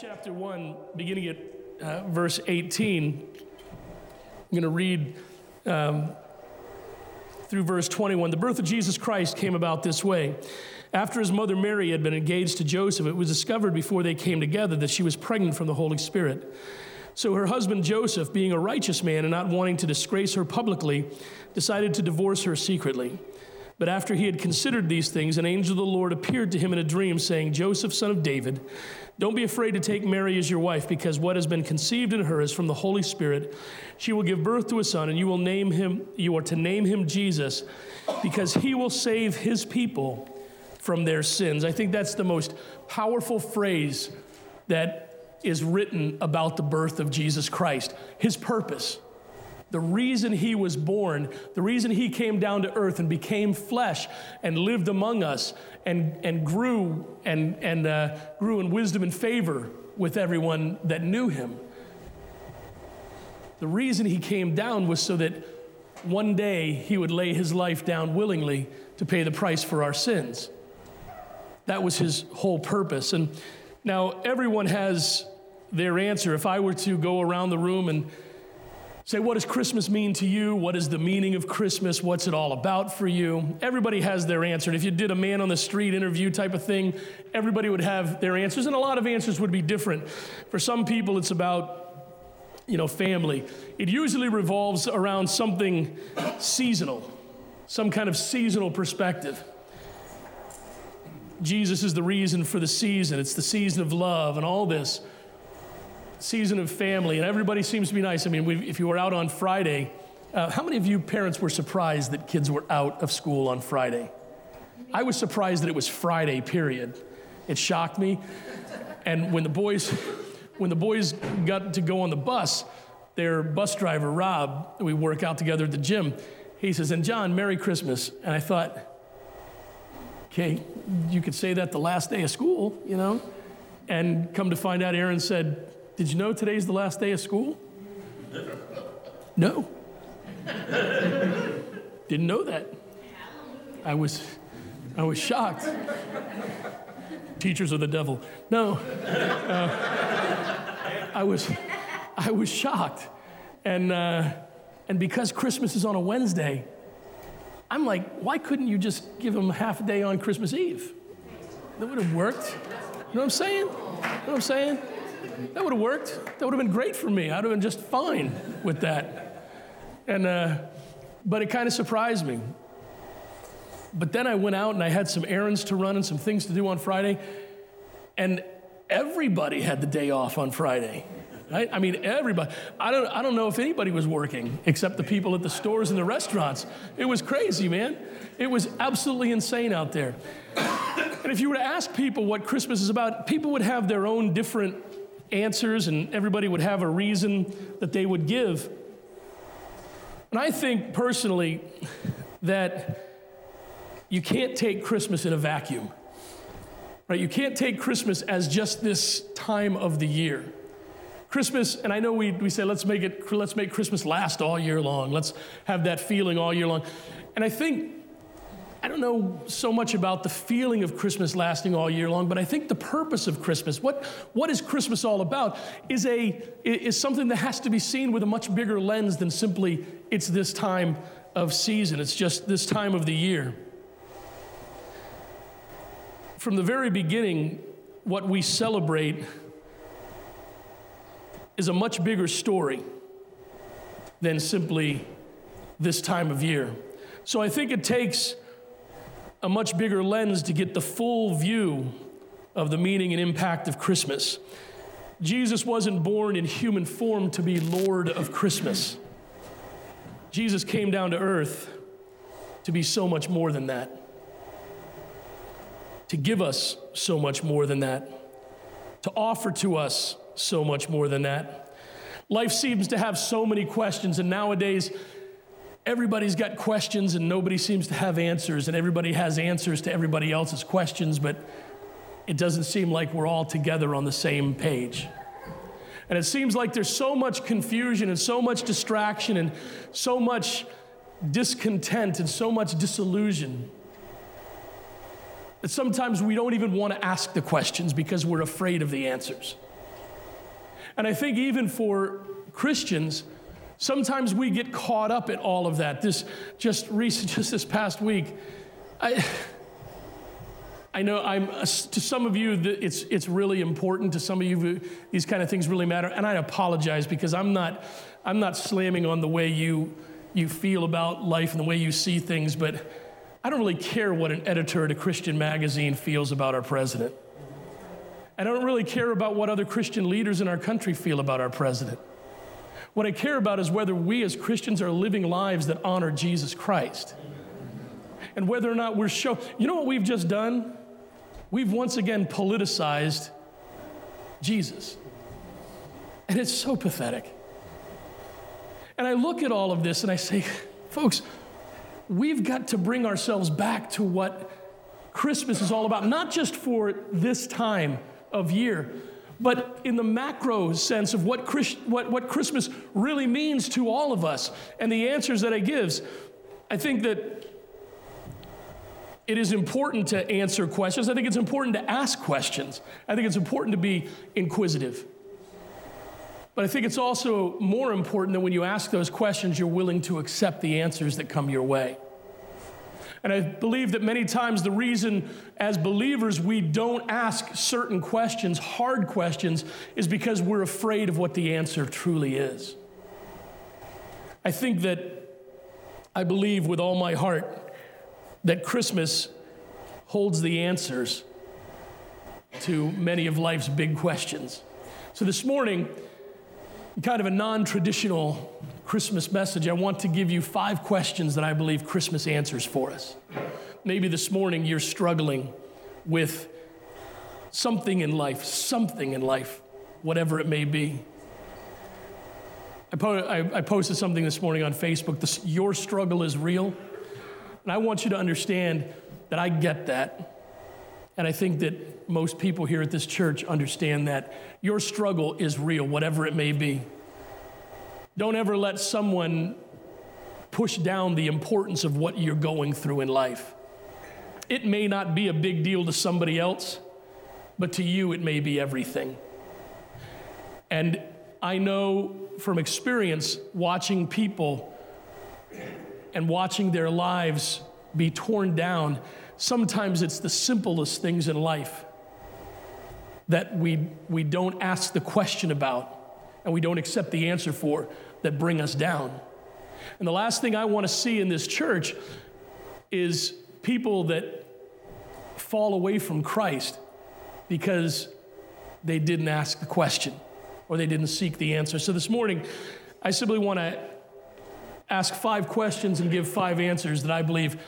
chapter 1, beginning at verse 18, I'm going to read through verse 21. The birth of Jesus Christ came about this way. After his mother Mary had been engaged to Joseph, it was discovered before they came together that she was pregnant from the Holy Spirit. So her husband Joseph, being a righteous man and not wanting to disgrace her publicly, decided to divorce her secretly. But after he had considered these things, an angel of the Lord appeared to him in a dream, saying, Joseph, son of David, don't be afraid to take Mary as your wife, because what has been conceived in her is from the Holy Spirit. She will give birth to a son, and you are to name him Jesus, because he will save his people from their sins. I think that's the most powerful phrase that is written about the birth of Jesus Christ, his purpose. The reason he was born, the reason he came down to earth and became flesh and lived among us and grew in wisdom and favor with everyone that knew him. The reason he came down was so that one day he would lay his life down willingly to pay the price for our sins. That was his whole purpose. And now everyone has their answer. If I were to go around the room and say, what does Christmas mean to you? What is the meaning of Christmas? What's it all about for you? Everybody has their answer. And if you did a man on the street interview type of thing, everybody would have their answers, and a lot of answers would be different. For some people, it's about, family. It usually revolves around something seasonal, some kind of seasonal perspective. Jesus is the reason for the season. It's the season of love and all this. Season of family, and everybody seems to be nice. I mean, if you were out on Friday, how many of you parents were surprised that kids were out of school on Friday? I was surprised that it was Friday, period. It shocked me. And when the boys got to go on the bus, their bus driver, Rob, we work out together at the gym, he says, and John, Merry Christmas. And I thought, okay, you could say that the last day of school, And come to find out, Aaron said, did you know today's the last day of school? No. Didn't know that. I was shocked. Teachers are the devil. No. I was shocked. And because Christmas is on a Wednesday, I'm like, why couldn't you just give them half a day on Christmas Eve? That would have worked. You know what I'm saying? That would have worked. That would have been great for me. I'd have been just fine with that. And but it kind of surprised me. But then I went out and I had some errands to run and some things to do on Friday, and everybody had the day off on Friday. Right? I mean, everybody. I don't know if anybody was working except the people at the stores and the restaurants. It was crazy, man. It was absolutely insane out there. And if you were to ask people what Christmas is about, people would have their own different answers, and everybody would have a reason that they would give. And I think personally that you can't take Christmas in a vacuum, right? You can't take Christmas as just this time of the year. Christmas, and I know we say, let's make Christmas last all year long. Let's have that feeling all year long. And I don't know so much about the feeling of Christmas lasting all year long, but I think the purpose of Christmas, what is Christmas all about, is something that has to be seen with a much bigger lens than simply it's this time of season, it's just this time of the year. From the very beginning, what we celebrate is a much bigger story than simply this time of year. So I think it takes a much bigger lens to get the full view of the meaning and impact of Christmas. Jesus wasn't born in human form to be Lord of Christmas. Jesus came down to earth to be so much more than that, to give us so much more than that, to offer to us so much more than that. Life seems to have so many questions, and nowadays, everybody's got questions and nobody seems to have answers, and everybody has answers to everybody else's questions, but it doesn't seem like we're all together on the same page. And it seems like there's so much confusion and so much distraction and so much discontent and so much disillusion that sometimes we don't even want to ask the questions because we're afraid of the answers. And I think even for Christians, sometimes we get caught up in all of that. Just this past week, I know to some of you, it's really important. To some of you, these kind of things really matter. And I apologize because I'm not slamming on the way you feel about life and the way you see things, but I don't really care what an editor at a Christian magazine feels about our president. I don't really care about what other Christian leaders in our country feel about our president. What I care about is whether we as Christians are living lives that honor Jesus Christ. And whether or not we're showing, you know what we've just done? We've once again politicized Jesus. And it's so pathetic. And I look at all of this and I say, folks, we've got to bring ourselves back to what Christmas is all about, not just for this time of year, but in the macro sense of what Christmas really means to all of us and the answers that it gives. I think that it is important to answer questions. I think it's important to ask questions. I think it's important to be inquisitive. But I think it's also more important that when you ask those questions, you're willing to accept the answers that come your way. And I believe that many times the reason as believers we don't ask certain questions, hard questions, is because we're afraid of what the answer truly is. I believe with all my heart that Christmas holds the answers to many of life's big questions. So this morning, kind of a non-traditional Christmas message, I want to give you 5 questions that I believe Christmas answers for us. Maybe this morning you're struggling with something in life, whatever it may be. I posted something this morning on Facebook, your struggle is real. And I want you to understand that I get that. And I think that most people here at this church understand that. Your struggle is real, whatever it may be. Don't ever let someone push down the importance of what you're going through in life. It may not be a big deal to somebody else, but to you it may be everything. And I know from experience watching people and watching their lives be torn down, sometimes it's the simplest things in life that we don't ask the question about and we don't accept the answer for that bring us down. And the last thing I want to see in this church is people that fall away from Christ because they didn't ask the question or they didn't seek the answer. So this morning, I simply want to ask 5 questions and give 5 answers that I believe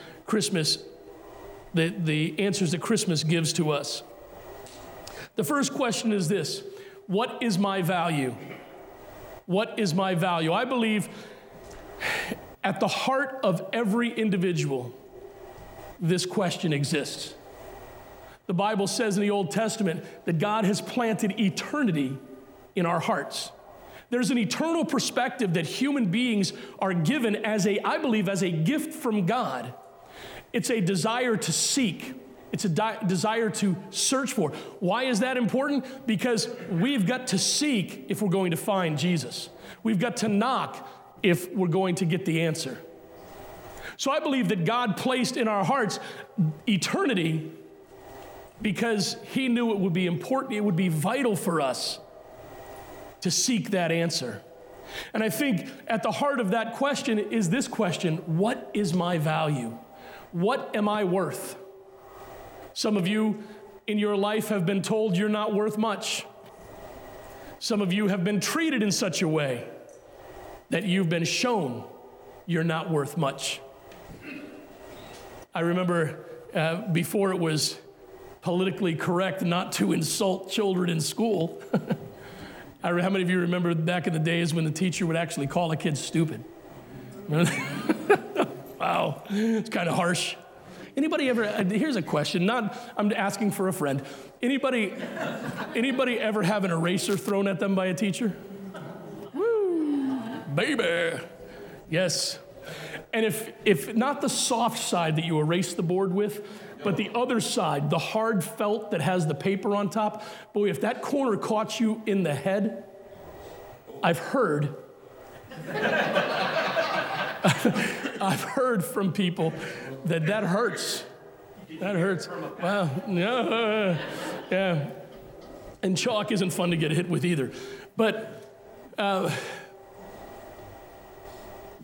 the answers that Christmas gives to us. The first question is this: what is my value? What is my value? I believe at the heart of every individual, this question exists. The Bible says in the Old Testament that God has planted eternity in our hearts. There's an eternal perspective that human beings are given as a gift from God. It's a desire to seek. It's a desire to search for. Why is that important? Because we've got to seek if we're going to find Jesus. We've got to knock if we're going to get the answer. So I believe that God placed in our hearts eternity because he knew it would be important, it would be vital for us to seek that answer. And I think at the heart of that question is this question: what is my value? What am I worth? Some of you in your life have been told you're not worth much. Some of you have been treated in such a way that you've been shown you're not worth much. I remember before it was politically correct not to insult children in school. How many of you remember back in the days when the teacher would actually call a kid stupid? Wow, it's kind of harsh. Anybody ever? Here's a question. I'm asking for a friend. Anybody ever have an eraser thrown at them by a teacher? Woo, baby. Yes. And if not the soft side that you erase the board with, but the other side, the hard felt that has the paper on top, boy, if that corner caught you in the head, I've heard. I've heard from people that hurts. That hurts. Wow. Yeah. Yeah. And chalk isn't fun to get hit with either. But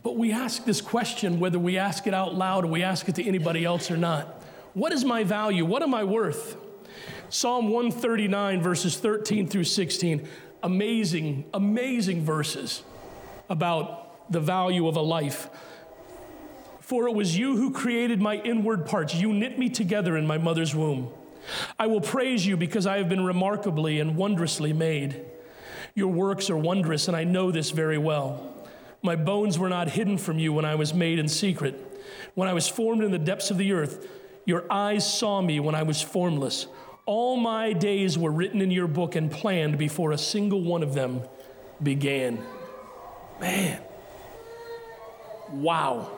we ask this question, whether we ask it out loud or we ask it to anybody else or not. What is my value? What am I worth? Psalm 139, verses 13 through 16. Amazing, amazing verses about the value of a life. For it was you who created my inward parts. You knit me together in my mother's womb. I will praise you because I have been remarkably and wondrously made. Your works are wondrous, and I know this very well. My bones were not hidden from you when I was made in secret. When I was formed in the depths of the earth, your eyes saw me when I was formless. All my days were written in your book and planned before a single one of them began. Man. Wow.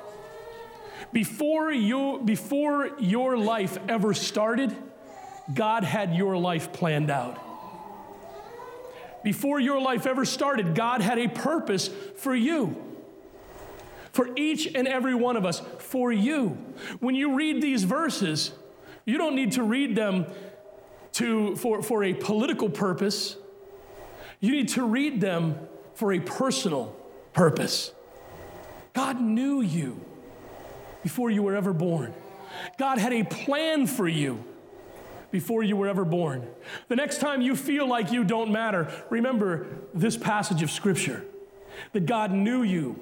Before your life ever started, God had your life planned out. Before your life ever started, God had a purpose for you. For each and every one of us, for you. When you read these verses, you don't need to read them for a political purpose. You need to read them for a personal purpose. God knew you before you were ever born. God had a plan for you before you were ever born. The next time you feel like you don't matter, remember this passage of Scripture, that God knew you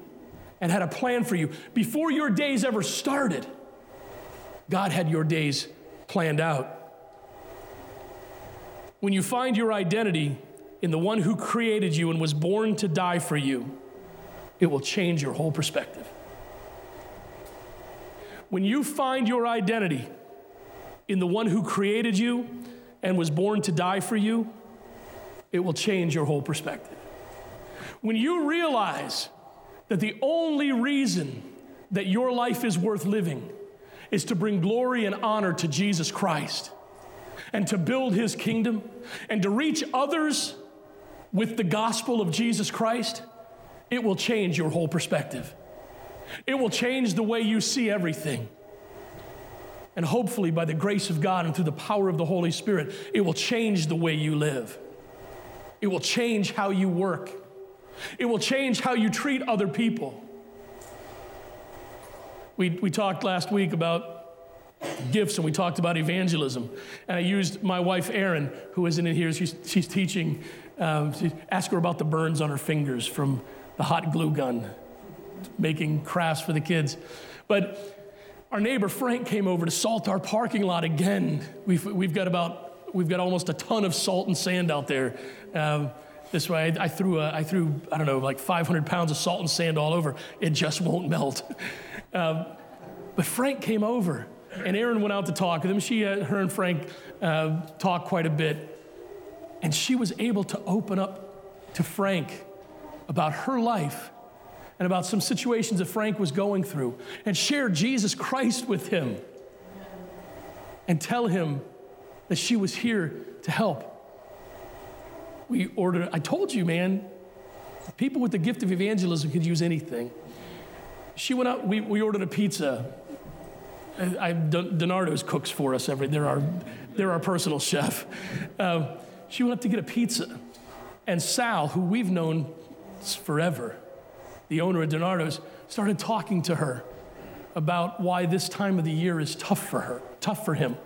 and had a plan for you. Before your days ever started, God had your days planned out. When you find your identity in the one who created you and was born to die for you, it will change your whole perspective. When you find your identity in the one who created you and was born to die for you, it will change your whole perspective. When you realize that the only reason that your life is worth living is to bring glory and honor to Jesus Christ and to build his kingdom and to reach others with the gospel of Jesus Christ, it will change your whole perspective. It will change the way you see everything. And hopefully, by the grace of God and through the power of the Holy Spirit, it will change the way you live. It will change how you work. It will change how you treat other people. We talked last week about gifts, and we talked about evangelism. And I used my wife, Erin, who isn't in here. She's teaching. Ask her about the burns on her fingers from the hot glue gun, making crafts for the kids. But our neighbor Frank came over to salt our parking lot again. We've got almost a ton of salt and sand out there. This way, I threw 500 pounds of salt and sand all over. It just won't melt. But Frank came over, and Erin went out to talk with him. Her and Frank talked quite a bit, and she was able to open up to Frank about her life and about some situations that Frank was going through, and share Jesus Christ with him and tell him that she was here to help. I told you, man, people with the gift of evangelism could use anything. She went out, we ordered a pizza. Donatos cooks for us they're our personal chef. She went up to get a pizza, and Sal, who we've known forever, the owner of Donatos, started talking to her about why this time of the year is tough for him.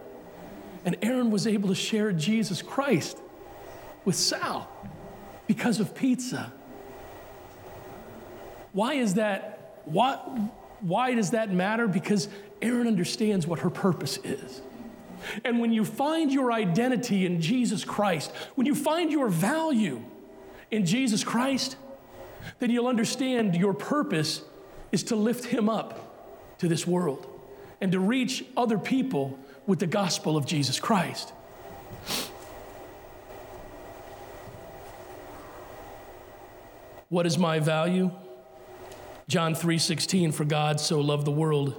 And Erin was able to share Jesus Christ with Sal because of pizza. Why is that? Why does that matter? Because Erin understands what her purpose is. And when you find your identity in Jesus Christ, when you find your value in Jesus Christ, then you'll understand your purpose is to lift him up to this world and to reach other people with the gospel of Jesus Christ. What is my value? John 3:16, for God so loved the world.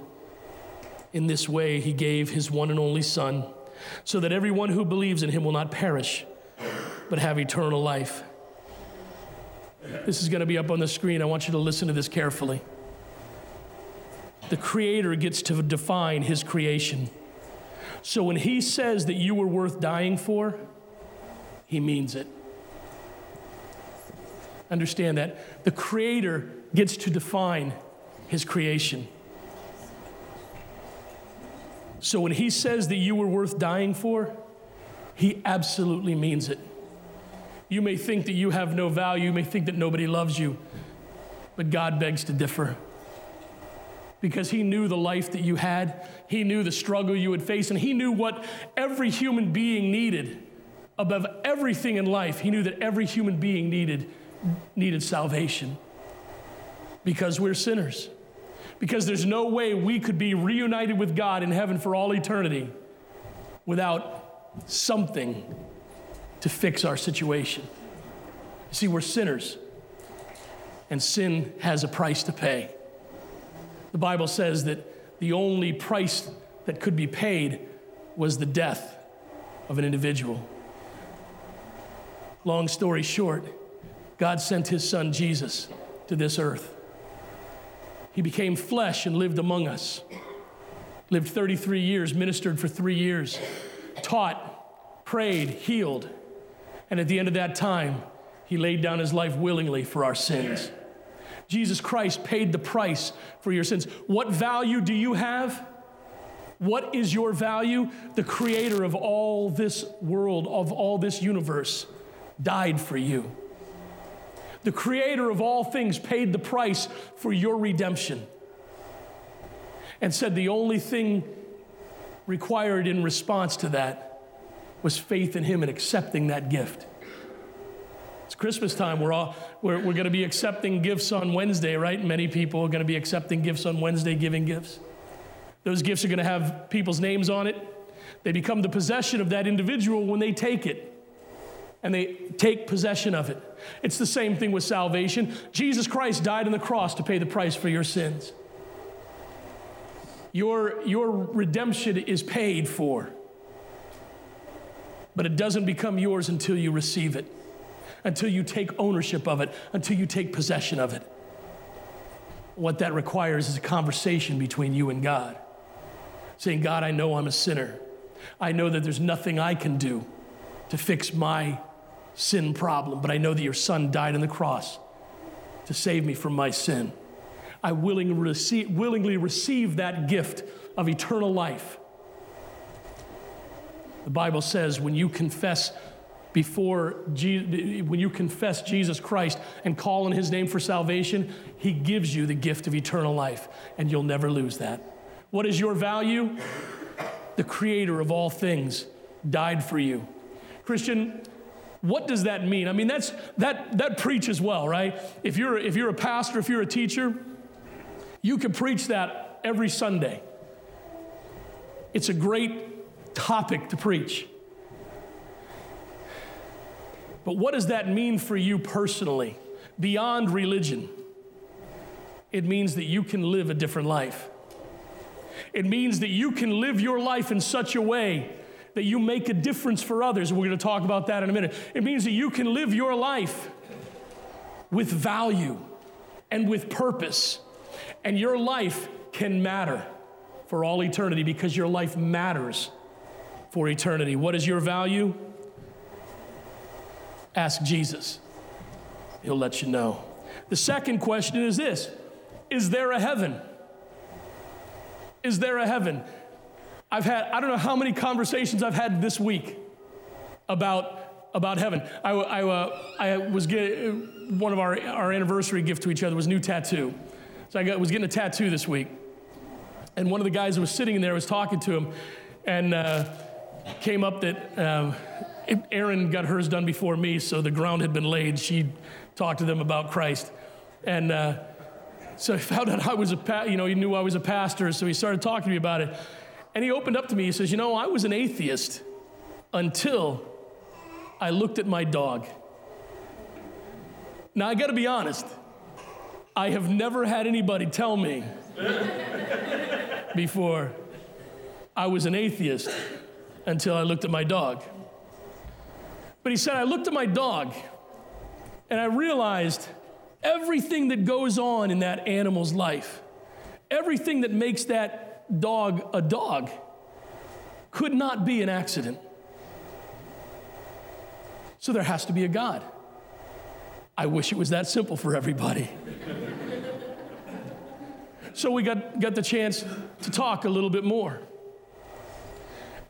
In this way, he gave his one and only Son, so that everyone who believes in him will not perish, but have eternal life. This is going to be up on the screen. I want you to listen to this carefully. The Creator gets to define his creation. So when he says that you were worth dying for, he means it. Understand that. The Creator gets to define his creation. So when he says that you were worth dying for, he absolutely means it. You may think that you have no value. You may think that nobody loves you. But God begs to differ. Because he knew the life that you had. He knew the struggle you would face. And he knew what every human being needed. Above everything in life, he knew that every human being needed salvation. Because we're sinners. Because there's no way we could be reunited with God in heaven for all eternity without something to fix our situation. You see, we're sinners, and sin has a price to pay. The Bible says that the only price that could be paid was the death of an individual. Long story short, God sent his son Jesus to this earth. He became flesh and lived among us. Lived 33 years, ministered for 3 years, taught, prayed, healed. And at the end of that time, he laid down his life willingly for our sins. Jesus Christ paid the price for your sins. What value do you have? What is your value? The Creator of all this world, of all this universe, died for you. The Creator of all things paid the price for your redemption and said the only thing required in response to that was faith in him and accepting that gift. It's Christmas time. We're going to be accepting gifts on Wednesday, right? Many people are going to be accepting gifts on Wednesday, giving gifts. Those gifts are going to have people's names on it. They become the possession of that individual when they take it. And they take possession of it. It's the same thing with salvation. Jesus Christ died on the cross to pay the price for your sins. Your redemption is paid for. But it doesn't become yours until you receive it, until you take ownership of it, until you take possession of it. What that requires is a conversation between you and God, saying, God, I know I'm a sinner. I know that there's nothing I can do to fix my sin problem, but I know that your son died on the cross to save me from my sin. I willingly receive that gift of eternal life. The Bible says when you confess Jesus Christ and call on his name for salvation, he gives you the gift of eternal life, and you'll never lose that. What is your value? The Creator of all things died for you. Christian, what does that mean? I mean, that preaches well, right? If you're a pastor, if you're a teacher, you can preach that every Sunday. It's a great topic to preach. But what does that mean for you personally, beyond religion? It means that you can live a different life. It means that you can live your life in such a way that you make a difference for others, and we're going to talk about that in a minute. It means that you can live your life with value and with purpose, and your life can matter for all eternity because your life matters for eternity. What is your value? Ask Jesus. He'll let you know. The second question is this: is there a heaven? Is there a heaven? I don't know how many conversations I've had this week about heaven. One of our anniversary gift to each other was new tattoo. So I was getting a tattoo this week. And one of the guys who was sitting in there was talking to him and came up that Aaron got hers done before me, so the ground had been laid. She talked to them about Christ. And so he found out I was he knew I was a pastor, so he started talking to me about it. And he opened up to me, he says, I was an atheist until I looked at my dog. Now, I gotta be honest, I have never had anybody tell me before I was an atheist until I looked at my dog. But he said, I looked at my dog And I realized everything that goes on in that animal's life, everything that makes that dog a dog, could not be an accident. So there has to be a God. I wish it was that simple for everybody. So we got the chance to talk a little bit more.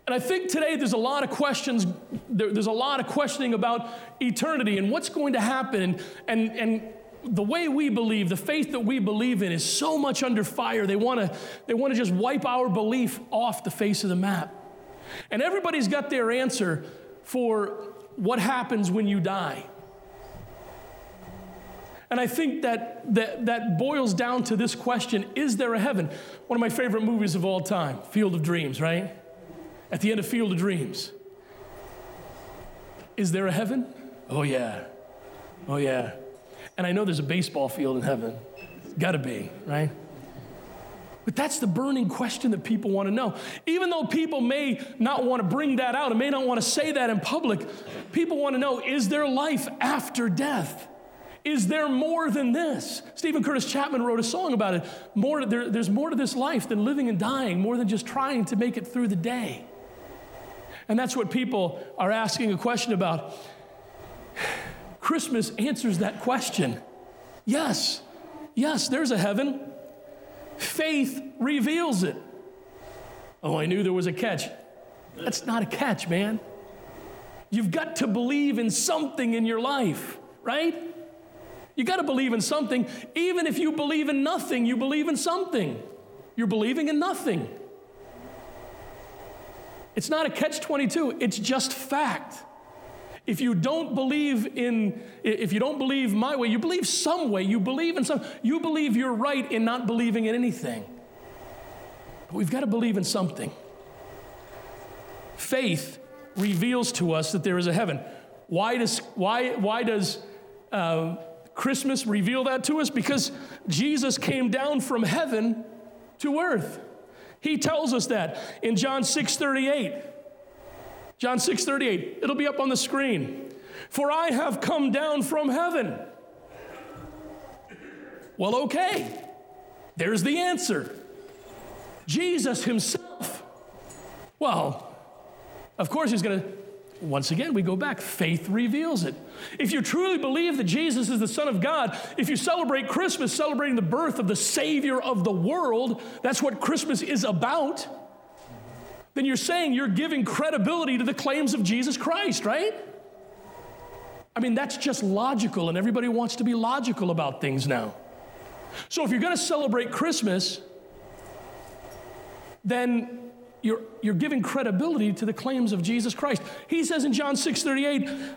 And I think today there's a lot of questions, there's a lot of questioning about eternity and what's going to happen. And the way we believe, the faith that we believe in is so much under fire. They want to just wipe our belief off the face of the map. And everybody's got their answer for what happens when you die. And I think that boils down to this question, is there a heaven? One of my favorite movies of all time, Field of Dreams, right? At the end of Field of Dreams. Is there a heaven? Oh yeah, oh yeah. And I know there's a baseball field in heaven. It's gotta be, right? But that's the burning question that people want to know. Even though people may not want to bring that out and may not want to say that in public, people want to know, is there life after death? Is there more than this? Stephen Curtis Chapman wrote a song about it. There's more to this life than living and dying, more than just trying to make it through the day. And that's what people are asking a question about. Christmas answers that question. Yes, there's a heaven. Faith reveals it. Oh, I knew there was a catch. That's not a catch, man. You've got to believe in something in your life, right? You got to believe in something. Even if you believe in nothing, you believe in something. You're believing in nothing. It's not a catch-22. It's just fact. If you don't believe my way, you believe some way. You believe you're right in not believing in anything. But we've got to believe in something. Faith reveals to us that there is a heaven. Why does Christmas reveal that to us? Because Jesus came down from heaven to earth. He tells us that in John 6:38. John 6:38, it'll be up on the screen. For I have come down from heaven. Well, okay. There's the answer. Jesus himself. Well, of course he's going to. Once again, we go back. Faith reveals it. If you truly believe that Jesus is the Son of God, if you celebrate Christmas, celebrating the birth of the Savior of the world, that's what Christmas is about, then you're saying you're giving credibility to the claims of Jesus Christ, right? I mean, that's just logical, and everybody wants to be logical about things now. So if you're going to celebrate Christmas, then you're giving credibility to the claims of Jesus Christ. He says in John 6:38,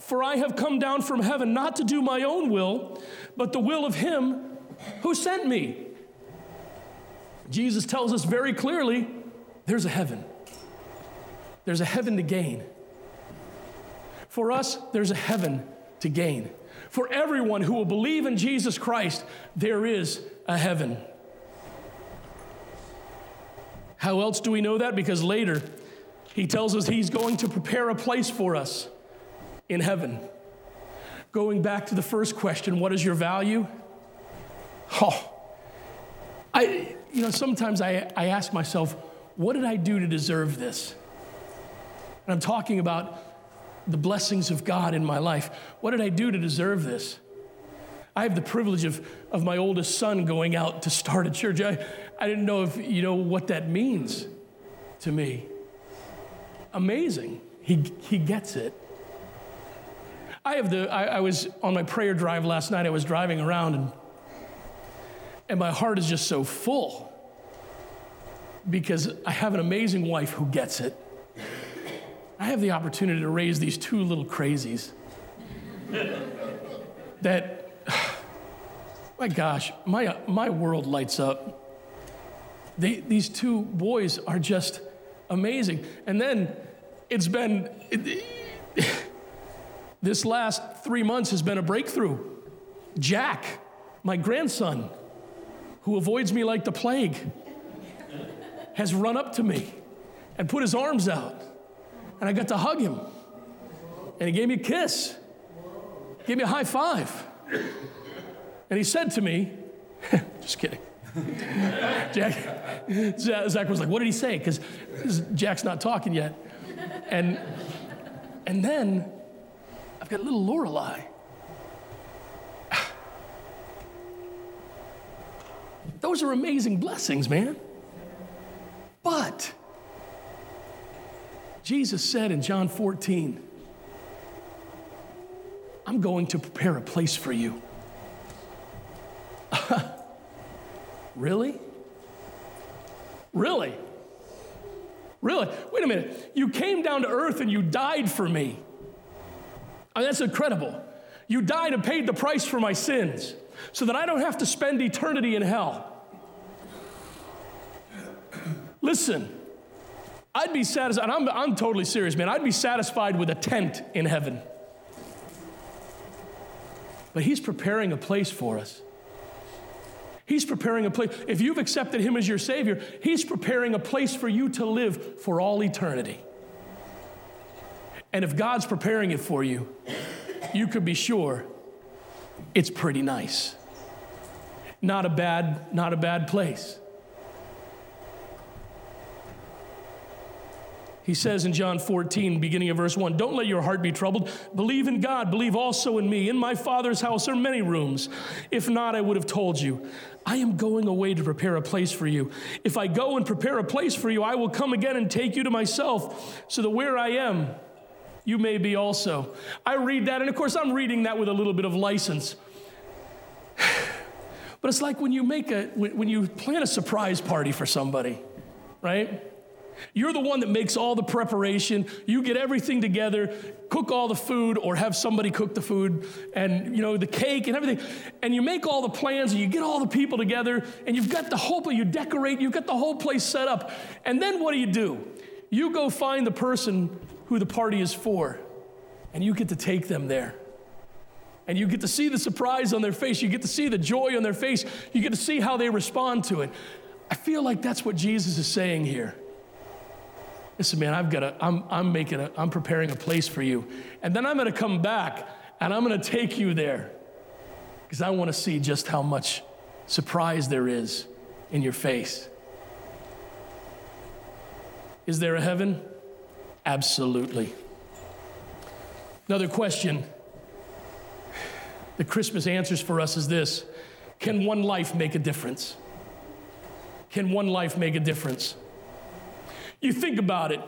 for I have come down from heaven not to do my own will, but the will of him who sent me. Jesus tells us very clearly, there's a heaven. There's a heaven to gain. For us, there's a heaven to gain. For everyone who will believe in Jesus Christ, there is a heaven. How else do we know that? Because later, he tells us he's going to prepare a place for us in heaven. Going back to the first question, what is your value? Sometimes I ask myself, what did I do to deserve this? And I'm talking about the blessings of God in my life. What did I do to deserve this? I have the privilege of my oldest son going out to start a church. I didn't know if you know what that means to me. Amazing. He gets it. I was on my prayer drive last night. I was driving around and my heart is just so full because I have an amazing wife who gets it. I have the opportunity to raise these two little crazies that my gosh, my world lights up. These two boys are just amazing. And then it's been, this last 3 months has been a breakthrough. Jack, my grandson, who avoids me like the plague, has run up to me and put his arms out. And I got to hug him. And he gave me a kiss. Give me a high five. And he said to me, just kidding. Zach was like, what did he say? Because Jack's not talking yet. And then I've got little Lorelei. Those are amazing blessings, man. But Jesus said in John 14, I'm going to prepare a place for you. Really? Really? Really? Wait a minute. You came down to earth and you died for me. I mean, that's incredible. You died and paid the price for my sins so that I don't have to spend eternity in hell. Listen, I'd be satisfied. I'm totally serious, man. I'd be satisfied with a tent in heaven. But he's preparing a place for us. He's preparing a place. If you've accepted him as your Savior, he's preparing a place for you to live for all eternity. And if God's preparing it for you, you could be sure it's pretty nice. Not a bad place. He says in John 14, beginning of verse 1, don't let your heart be troubled. Believe in God. Believe also in me. In my Father's house are many rooms. If not, I would have told you. I am going away to prepare a place for you. If I go and prepare a place for you, I will come again and take you to myself, so that where I am, you may be also. I read that, and of course, I'm reading that with a little bit of license. But it's like when you plan a surprise party for somebody, right? You're the one that makes all the preparation. You get everything together, cook all the food or have somebody cook the food and, you know, the cake and everything. And you make all the plans and you get all the people together and you've got the whole, you decorate, you've got the whole place set up. And then what do? You go find the person who the party is for and you get to take them there. And you get to see the surprise on their face. You get to see the joy on their face. You get to see how they respond to it. I feel like that's what Jesus is saying here. Listen, man, I'm preparing a place for you. And then I'm going to come back and I'm going to take you there because I want to see just how much surprise there is in your face. Is there a heaven? Absolutely. Another question that Christmas answers for us is this: can one life make a difference? Can one life make a difference? You think about it.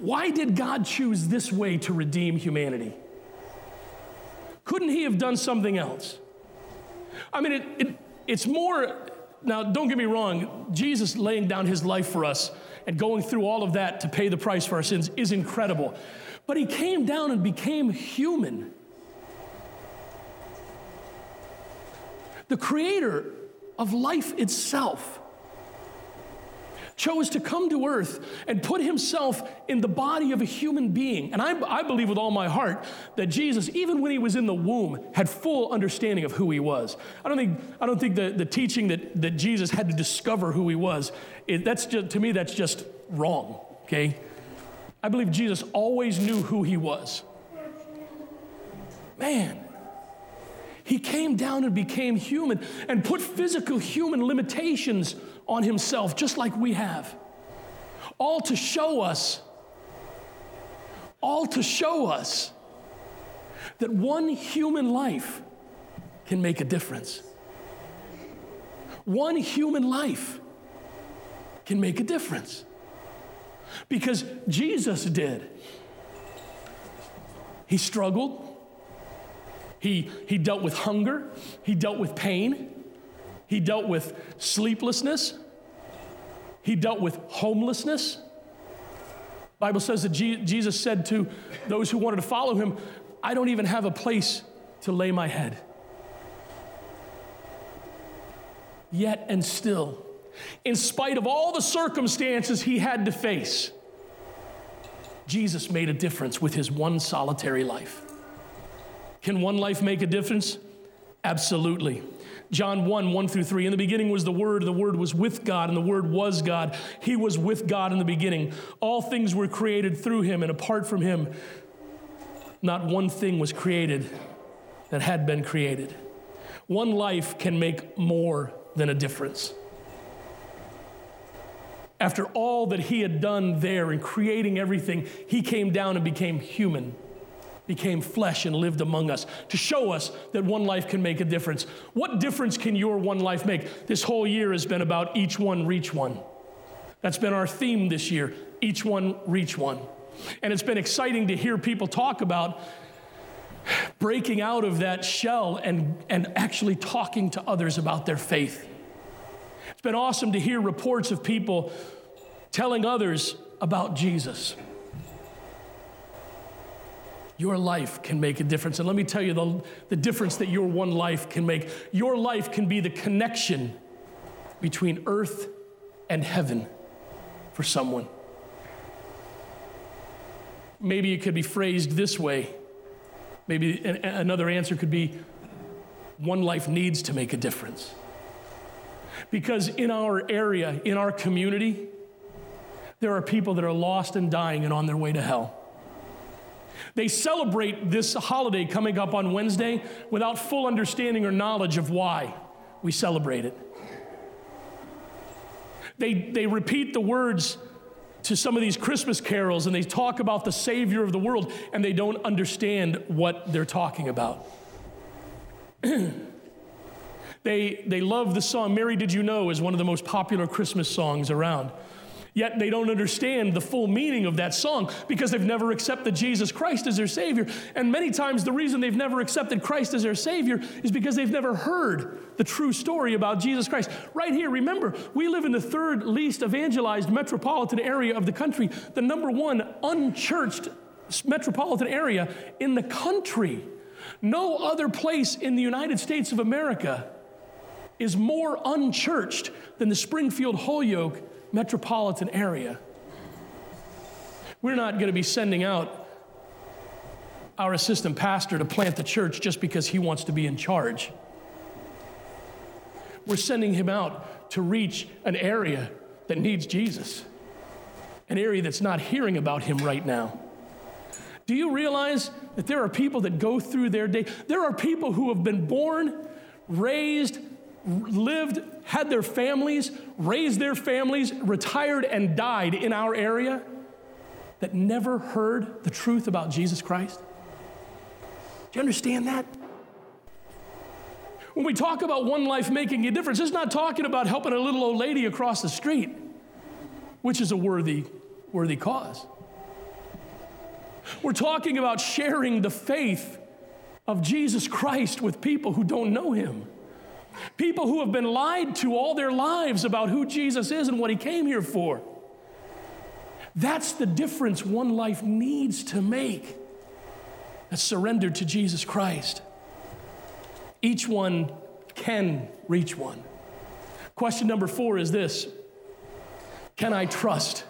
Why did God choose this way to redeem humanity? Couldn't he have done something else? I mean, it's more, now don't get me wrong, Jesus laying down his life for us and going through all of that to pay the price for our sins is incredible. But he came down and became human. The creator of life itself chose to come to earth and put himself in the body of a human being. And I believe with all my heart that Jesus, even when he was in the womb, had full understanding of who he was. I don't think the teaching that Jesus had to discover who he was, that's just wrong, okay? I believe Jesus always knew who he was. Man, he came down and became human and put physical human limitations on himself, just like we have, all to show us that one human life can make a difference. One human life can make a difference because Jesus did. He struggled. He dealt with hunger. He dealt with pain. He dealt with sleeplessness. He dealt with homelessness. The Bible says that Jesus said to those who wanted to follow him, I don't even have a place to lay my head. Yet and still, in spite of all the circumstances he had to face, Jesus made a difference with his one solitary life. Can one life make a difference? Absolutely. John 1:1-3, in the beginning was the Word was with God, and the Word was God. He was with God in the beginning. All things were created through him, and apart from him, not one thing was created that had been created. One life can make more than a difference. After all that he had done there in creating everything, he came down and became human, became flesh and lived among us to show us that one life can make a difference. What difference can your one life make? This whole year has been about each one, reach one. That's been our theme this year, each one, reach one. And it's been exciting to hear people talk about breaking out of that shell and actually talking to others about their faith. It's been awesome to hear reports of people telling others about Jesus. Your life can make a difference. And let me tell you the difference that your one life can make. Your life can be the connection between earth and heaven for someone. Maybe it could be phrased this way. Maybe another answer could be, one life needs to make a difference. Because in our area, in our community, there are people that are lost and dying and on their way to hell. They celebrate this holiday coming up on Wednesday without full understanding or knowledge of why we celebrate it. They repeat the words to some of these Christmas carols, and they talk about the Savior of the world, and they don't understand what they're talking about. They love the song, Mary Did You Know, is one of the most popular Christmas songs around. Yet they don't understand the full meaning of that song because they've never accepted Jesus Christ as their Savior. And many times the reason they've never accepted Christ as their Savior is because they've never heard the true story about Jesus Christ. Right here, remember, we live in the third least evangelized metropolitan area of the country, the number one unchurched metropolitan area in the country. No other place in the United States of America is more unchurched than the Springfield Holyoke metropolitan area. We're not going to be sending out our assistant pastor to plant the church just because he wants to be in charge. We're sending him out to reach an area that needs Jesus, an area that's not hearing about him right now. Do you realize that there are people that go through their day? There are people who have been born, raised, lived, had their families, raised their families, retired, and died in our area that never heard the truth about Jesus Christ. Do you understand that? When we talk about one life making a difference, it's not talking about helping a little old lady across the street, which is a worthy cause. We're talking about sharing the faith of Jesus Christ with people who don't know him. People who have been lied to all their lives about who Jesus is and what he came here for. That's the difference one life needs to make. That's surrendered to Jesus Christ. Each one can reach one. Question number 4 is this. Can I trust?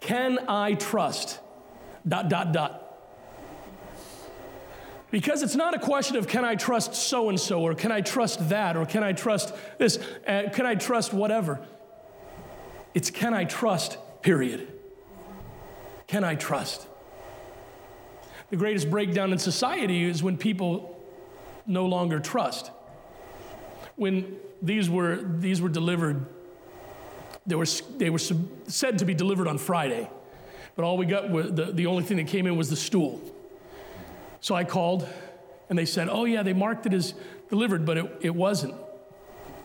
Can I trust? ... Because it's not a question of can I trust so-and-so, or can I trust that, or can I trust this, can I trust whatever. It's can I trust, period. Can I trust? The greatest breakdown in society is when people no longer trust. When these were delivered, they were said to be delivered on Friday, but all we got was the only thing that came in was the stool. So I called, and they said, oh, yeah, they marked it as delivered, but it wasn't.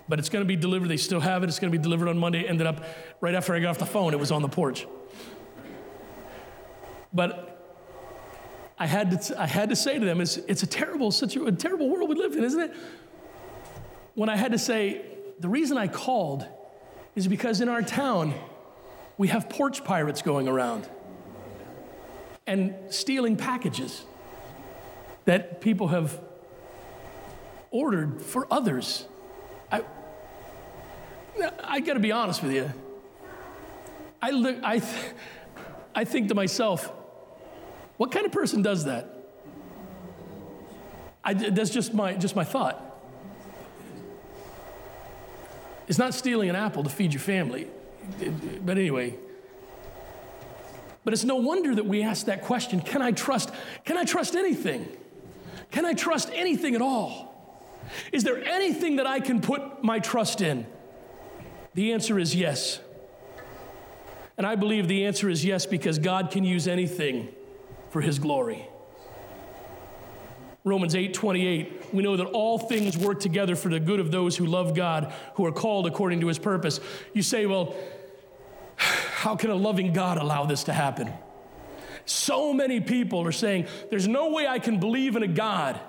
But it's going to be delivered. They still have it. It's going to be delivered on Monday. It ended up right after I got off the phone. It was on the porch. But I had to say to them, it's a terrible world we live in, isn't it? When I had to say, the reason I called is because in our town, we have porch pirates going around and stealing packages that people have ordered for others. I got to be honest with you. I think to myself, what kind of person does that? That's just my thought. It's not stealing an apple to feed your family, but anyway. But it's no wonder that we ask that question: Can I trust? Can I trust anything? Can I trust anything at all? Is there anything that I can put my trust in? The answer is yes. And I believe the answer is yes because God can use anything for his glory. Romans 8:28, we know that all things work together for the good of those who love God, who are called according to his purpose. You say, well, how can a loving God allow this to happen? So many people are saying, there's no way I can believe in a God.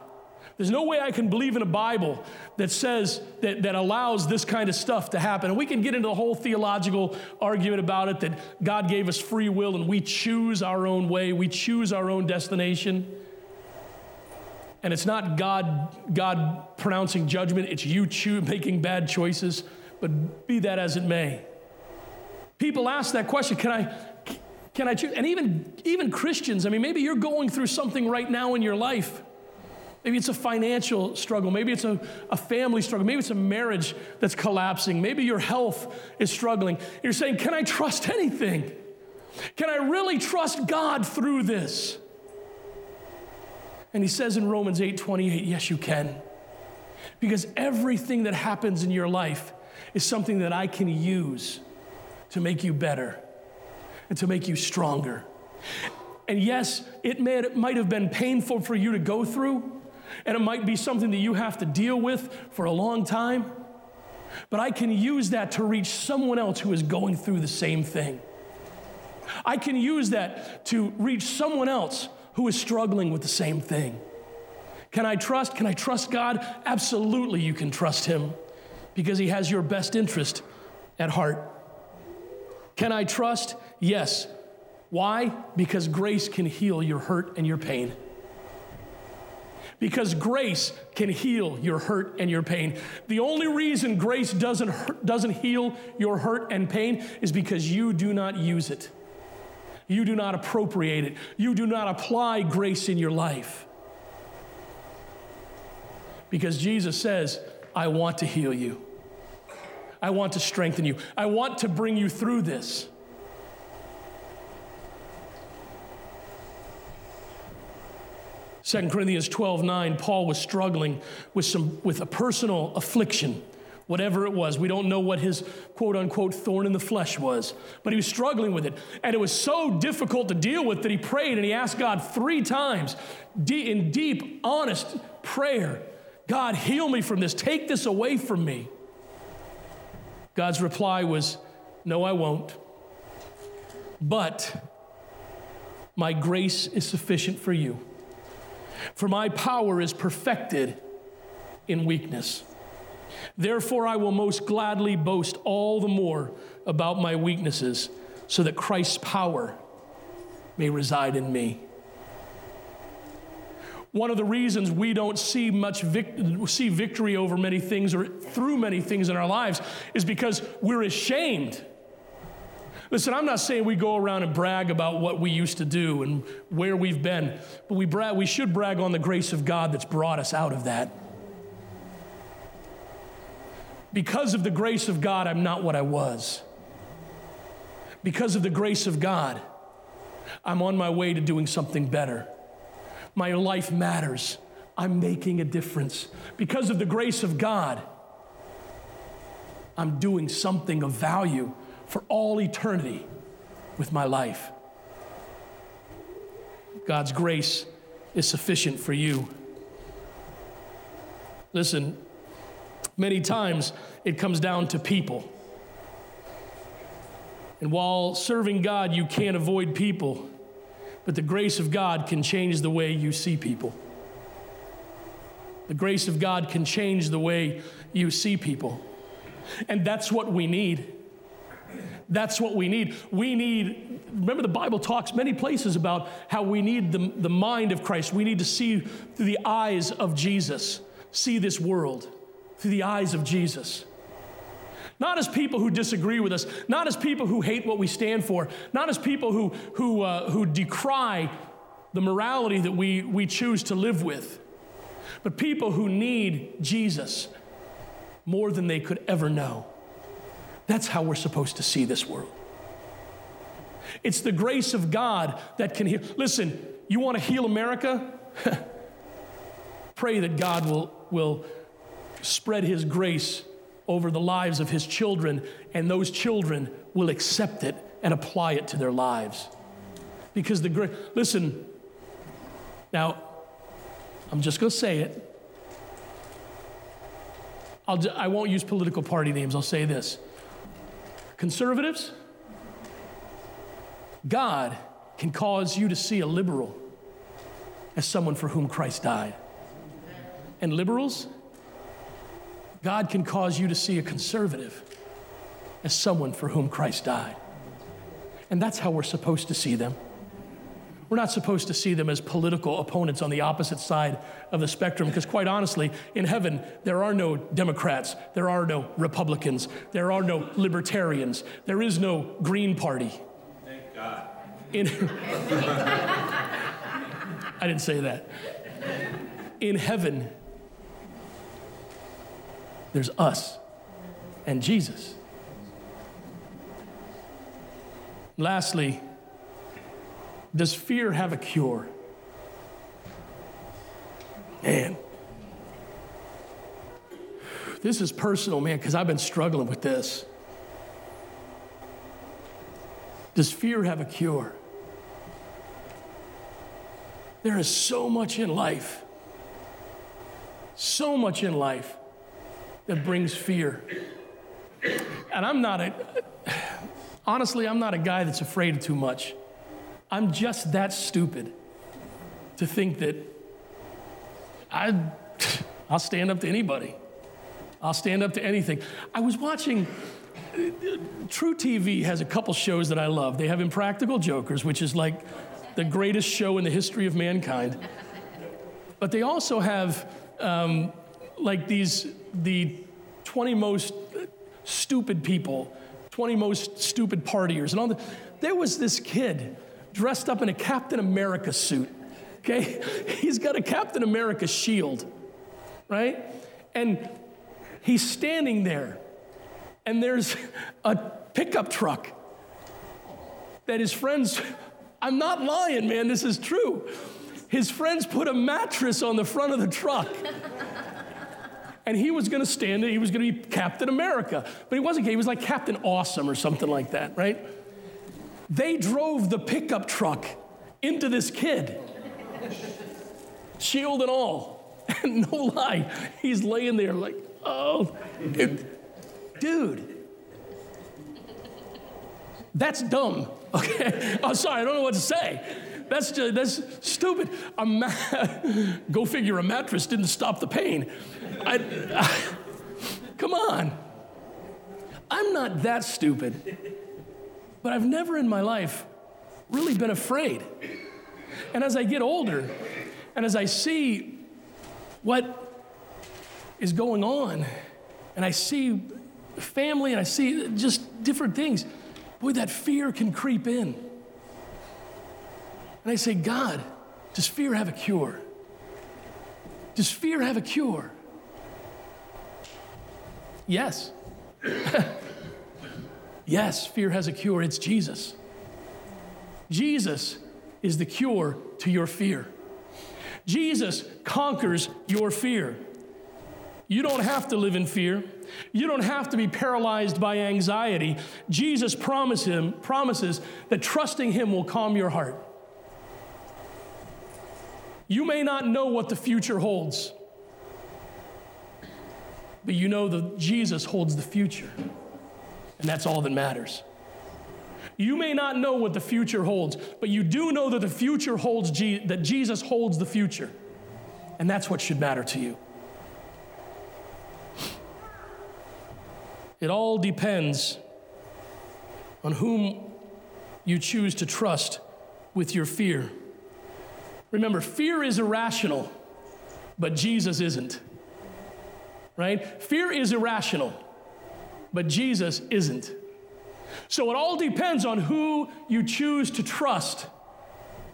There's no way I can believe in a Bible that says that allows this kind of stuff to happen. And we can get into the whole theological argument about it, that God gave us free will and we choose our own way. We choose our own destination. And it's not God pronouncing judgment. It's you making bad choices. But be that as it may. People ask that question, can I choose? And even Christians, I mean, maybe you're going through something right now in your life. Maybe it's a financial struggle. Maybe it's a family struggle. Maybe it's a marriage that's collapsing. Maybe your health is struggling. You're saying, can I trust anything? Can I really trust God through this? And he says in Romans 8:28, yes, you can. Because everything that happens in your life is something that I can use to make you better and to make you stronger. And yes, it might have been painful for you to go through, and it might be something that you have to deal with for a long time, but I can use that to reach someone else who is going through the same thing. I can use that to reach someone else who is struggling with the same thing. Can I trust God? Absolutely, you can trust him because he has your best interest at heart. Can I trust? Yes. Why? Because grace can heal your hurt and your pain. Because grace can heal your hurt and your pain. The only reason grace doesn't heal your hurt and pain is because you do not use it. You do not appropriate it. You do not apply grace in your life. Because Jesus says, I want to heal you. I want to strengthen you. I want to bring you through this. Second Corinthians 12:9, Paul was struggling with a personal affliction, whatever it was. We don't know what his quote-unquote thorn in the flesh was, but he was struggling with it. And it was so difficult to deal with that he prayed and he asked God 3 times in deep, honest prayer, God, heal me from this. Take this away from me. God's reply was, no, I won't. But my grace is sufficient for you. For my power is perfected in weakness. Therefore, I will most gladly boast all the more about my weaknesses, so that Christ's power may reside in me. One of the reasons we don't see much victory over many things or through many things in our lives is because we're ashamed. Listen, I'm not saying we go around and brag about what we used to do and where we've been, but we should brag on the grace of God that's brought us out of that. Because of the grace of God, I'm not what I was. Because of the grace of God, I'm on my way to doing something better. My life matters. I'm making a difference. Because of the grace of God, I'm doing something of value for all eternity with my life. God's grace is sufficient for you. Listen, many times it comes down to people. And while serving God, you can't avoid people, but the grace of God can change the way you see people. The grace of God can change the way you see people. And that's what we need. That's what we need. Remember the Bible talks many places about how we need the mind of Christ. We need to see through the eyes of Jesus, see this world through the eyes of Jesus. Not as people who disagree with us, not as people who hate what we stand for, not as people who decry the morality that we choose to live with, but people who need Jesus more than they could ever know. That's how we're supposed to see this world. It's the grace of God that can heal. Listen, you want to heal America? pray that God will spread his grace over the lives of his children, and those children will accept it and apply it to their lives. Because the grace, listen, now, I'm just going to say it. I won't use political party names, I'll say this. Conservatives, God can cause you to see a liberal as someone for whom Christ died. And liberals, God can cause you to see a conservative as someone for whom Christ died. And that's how we're supposed to see them. We're not supposed to see them as political opponents on the opposite side of the spectrum, because quite honestly, in heaven, there are no Democrats, there are no Republicans, there are no libertarians, there is no Green Party. Thank God. I didn't say that. In heaven, there's us and Jesus. Lastly, does fear have a cure? Man. This is personal, man, because I've been struggling with this. Does fear have a cure? There is so much in life that brings fear. And I'm not a guy that's afraid of too much. I'm just that stupid to think that I'll stand up to anybody. I'll stand up to anything. I was watching, True TV has a couple shows that I love. They have Impractical Jokers, which is like the greatest show in the history of mankind. But they also have the 20 most stupid people, 20 most stupid partiers, and all that. There was this kid dressed up in a Captain America suit, okay? He's got a Captain America shield, right? And he's standing there, and there's a pickup truck that his friends, I'm not lying, man, this is true. His friends put a mattress on the front of the truck. And he was gonna stand there, he was gonna be Captain America. But he wasn't, he was like Captain Awesome or something like that, right? They drove the pickup truck into this kid, shield and all. And no lie, he's laying there like, oh, dude. That's dumb, okay? I'm sorry, I don't know what to say. That's stupid. Go figure, a mattress didn't stop the pain. Come on. I'm not that stupid. But I've never in my life really been afraid. And as I get older, and as I see what is going on, and I see family, and I see just different things, boy, that fear can creep in. And I say, God, does fear have a cure? Does fear have a cure? Yes. Yes, fear has a cure. It's Jesus. Jesus is the cure to your fear. Jesus conquers your fear. You don't have to live in fear. You don't have to be paralyzed by anxiety. Jesus promises that trusting him will calm your heart. You may not know what the future holds, but you know that Jesus holds the future. And that's all that matters. You may not know what the future holds, but you do know that the future holds, that Jesus holds the future. And that's what should matter to you. It all depends on whom you choose to trust with your fear. Remember, fear is irrational, but Jesus isn't. Right? Fear is irrational, but Jesus isn't. So it all depends on who you choose to trust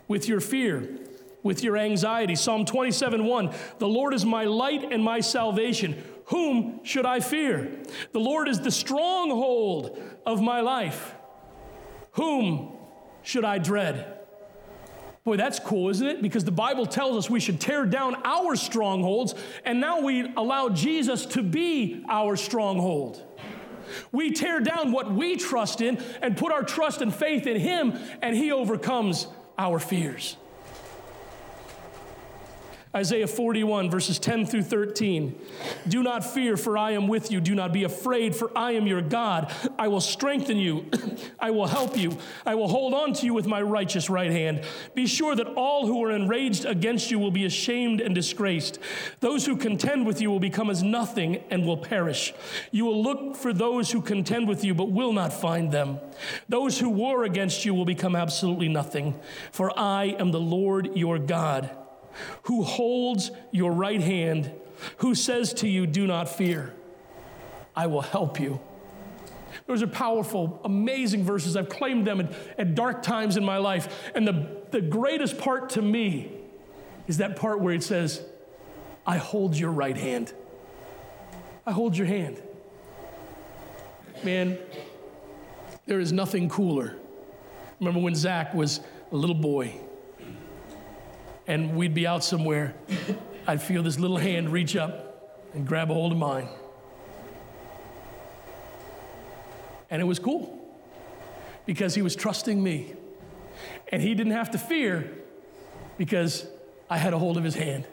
with your fear, with your anxiety. Psalm 27:1, the Lord is my light and my salvation. Whom should I fear? The Lord is the stronghold of my life. Whom should I dread? Boy, that's cool, isn't it? Because the Bible tells us we should tear down our strongholds, and now we allow Jesus to be our stronghold. We tear down what we trust in and put our trust and faith in him, and he overcomes our fears. Isaiah 41, verses 10 through 13. Do not fear, for I am with you. Do not be afraid, for I am your God. I will strengthen you. I will help you. I will hold on to you with my righteous right hand. Be sure that all who are enraged against you will be ashamed and disgraced. Those who contend with you will become as nothing and will perish. You will look for those who contend with you, but will not find them. Those who war against you will become absolutely nothing. For I am the Lord your God, who holds your right hand, who says to you, do not fear, I will help you. Those are powerful, amazing verses. I've claimed them at dark times in my life. And the greatest part to me is that part where it says, I hold your right hand. I hold your hand. Man, there is nothing cooler. Remember when Zach was a little boy, and we'd be out somewhere, I'd feel this little hand reach up and grab a hold of mine. And it was cool, because he was trusting me. And he didn't have to fear, because I had a hold of his hand.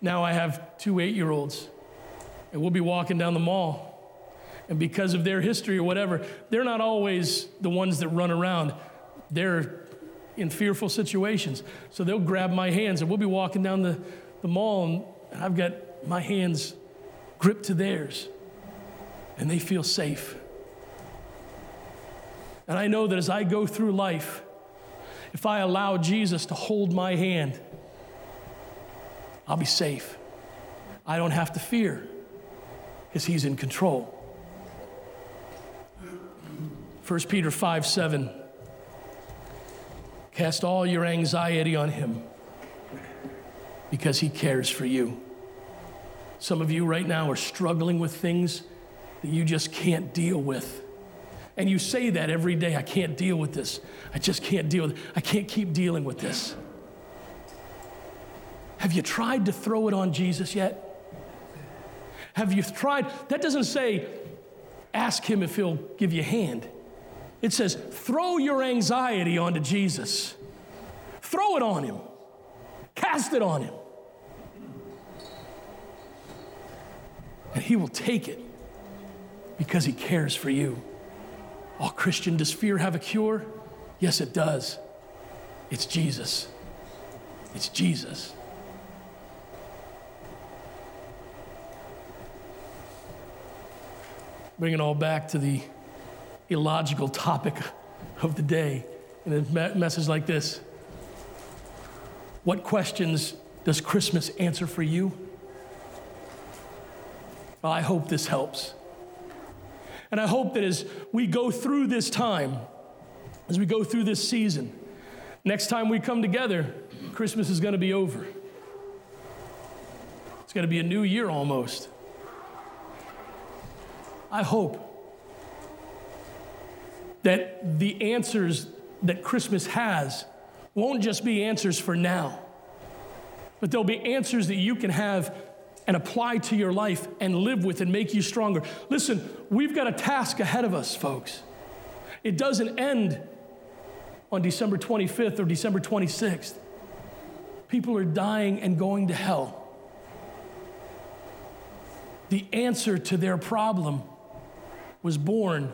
Now I have 2 8-year-olds, and we'll be walking down the mall. And because of their history or whatever, they're not always the ones that run around. They're in fearful situations. So they'll grab my hands, and we'll be walking down the mall, and I've got my hands gripped to theirs, and they feel safe. And I know that as I go through life, if I allow Jesus to hold my hand, I'll be safe. I don't have to fear, because he's in control. 1 Peter 5:7. Cast all your anxiety on him, because he cares for you. Some of you right now are struggling with things that you just can't deal with. And you say that every day, I can't deal with this. I just can't deal with it. I can't keep dealing with this. Have you tried to throw it on Jesus yet? Have you tried? That doesn't say, ask him if he'll give you a hand. It says, throw your anxiety onto Jesus. Throw it on him. Cast it on him. And he will take it, because he cares for you. Oh, Christian, does fear have a cure? Yes, it does. It's Jesus. It's Jesus. Bring it all back to the illogical topic of the day in a message like this. What questions does Christmas answer for you? Well, I hope this helps. And I hope that as we go through this time, as we go through this season, next time we come together, Christmas is going to be over. It's going to be a new year almost. I hope that the answers that Christmas has won't just be answers for now, but there'll be answers that you can have and apply to your life and live with and make you stronger. Listen, we've got a task ahead of us, folks. It doesn't end on December 25th or December 26th. People are dying and going to hell. The answer to their problem was born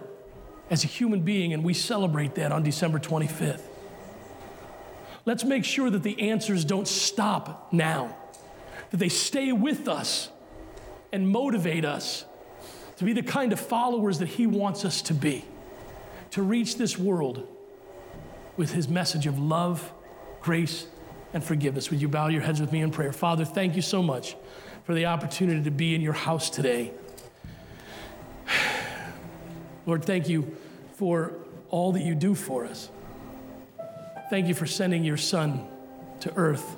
as a human being, and we celebrate that on December 25th. Let's make sure that the answers don't stop now, that they stay with us and motivate us to be the kind of followers that he wants us to be, to reach this world with his message of love, grace, and forgiveness. Would you bow your heads with me in prayer? Father, thank you so much for the opportunity to be in your house today. Lord, thank you for all that you do for us. Thank you for sending your son to earth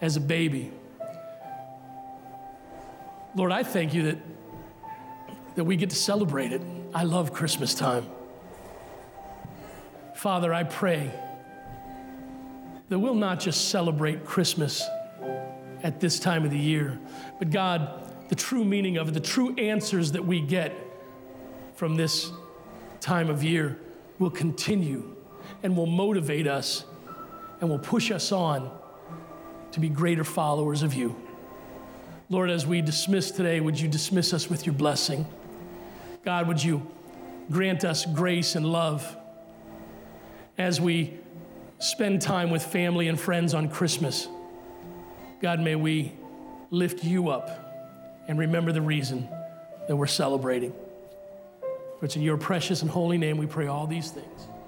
as a baby. Lord, I thank you that we get to celebrate it. I love Christmas time. Father, I pray that we'll not just celebrate Christmas at this time of the year, but God, the true meaning of it, the true answers that we get from this time of year will continue and will motivate us and will push us on to be greater followers of you. Lord, as we dismiss today, would you dismiss us with your blessing? God, would you grant us grace and love as we spend time with family and friends on Christmas. God, may we lift you up and remember the reason that we're celebrating. For it's in your precious and holy name we pray all these things.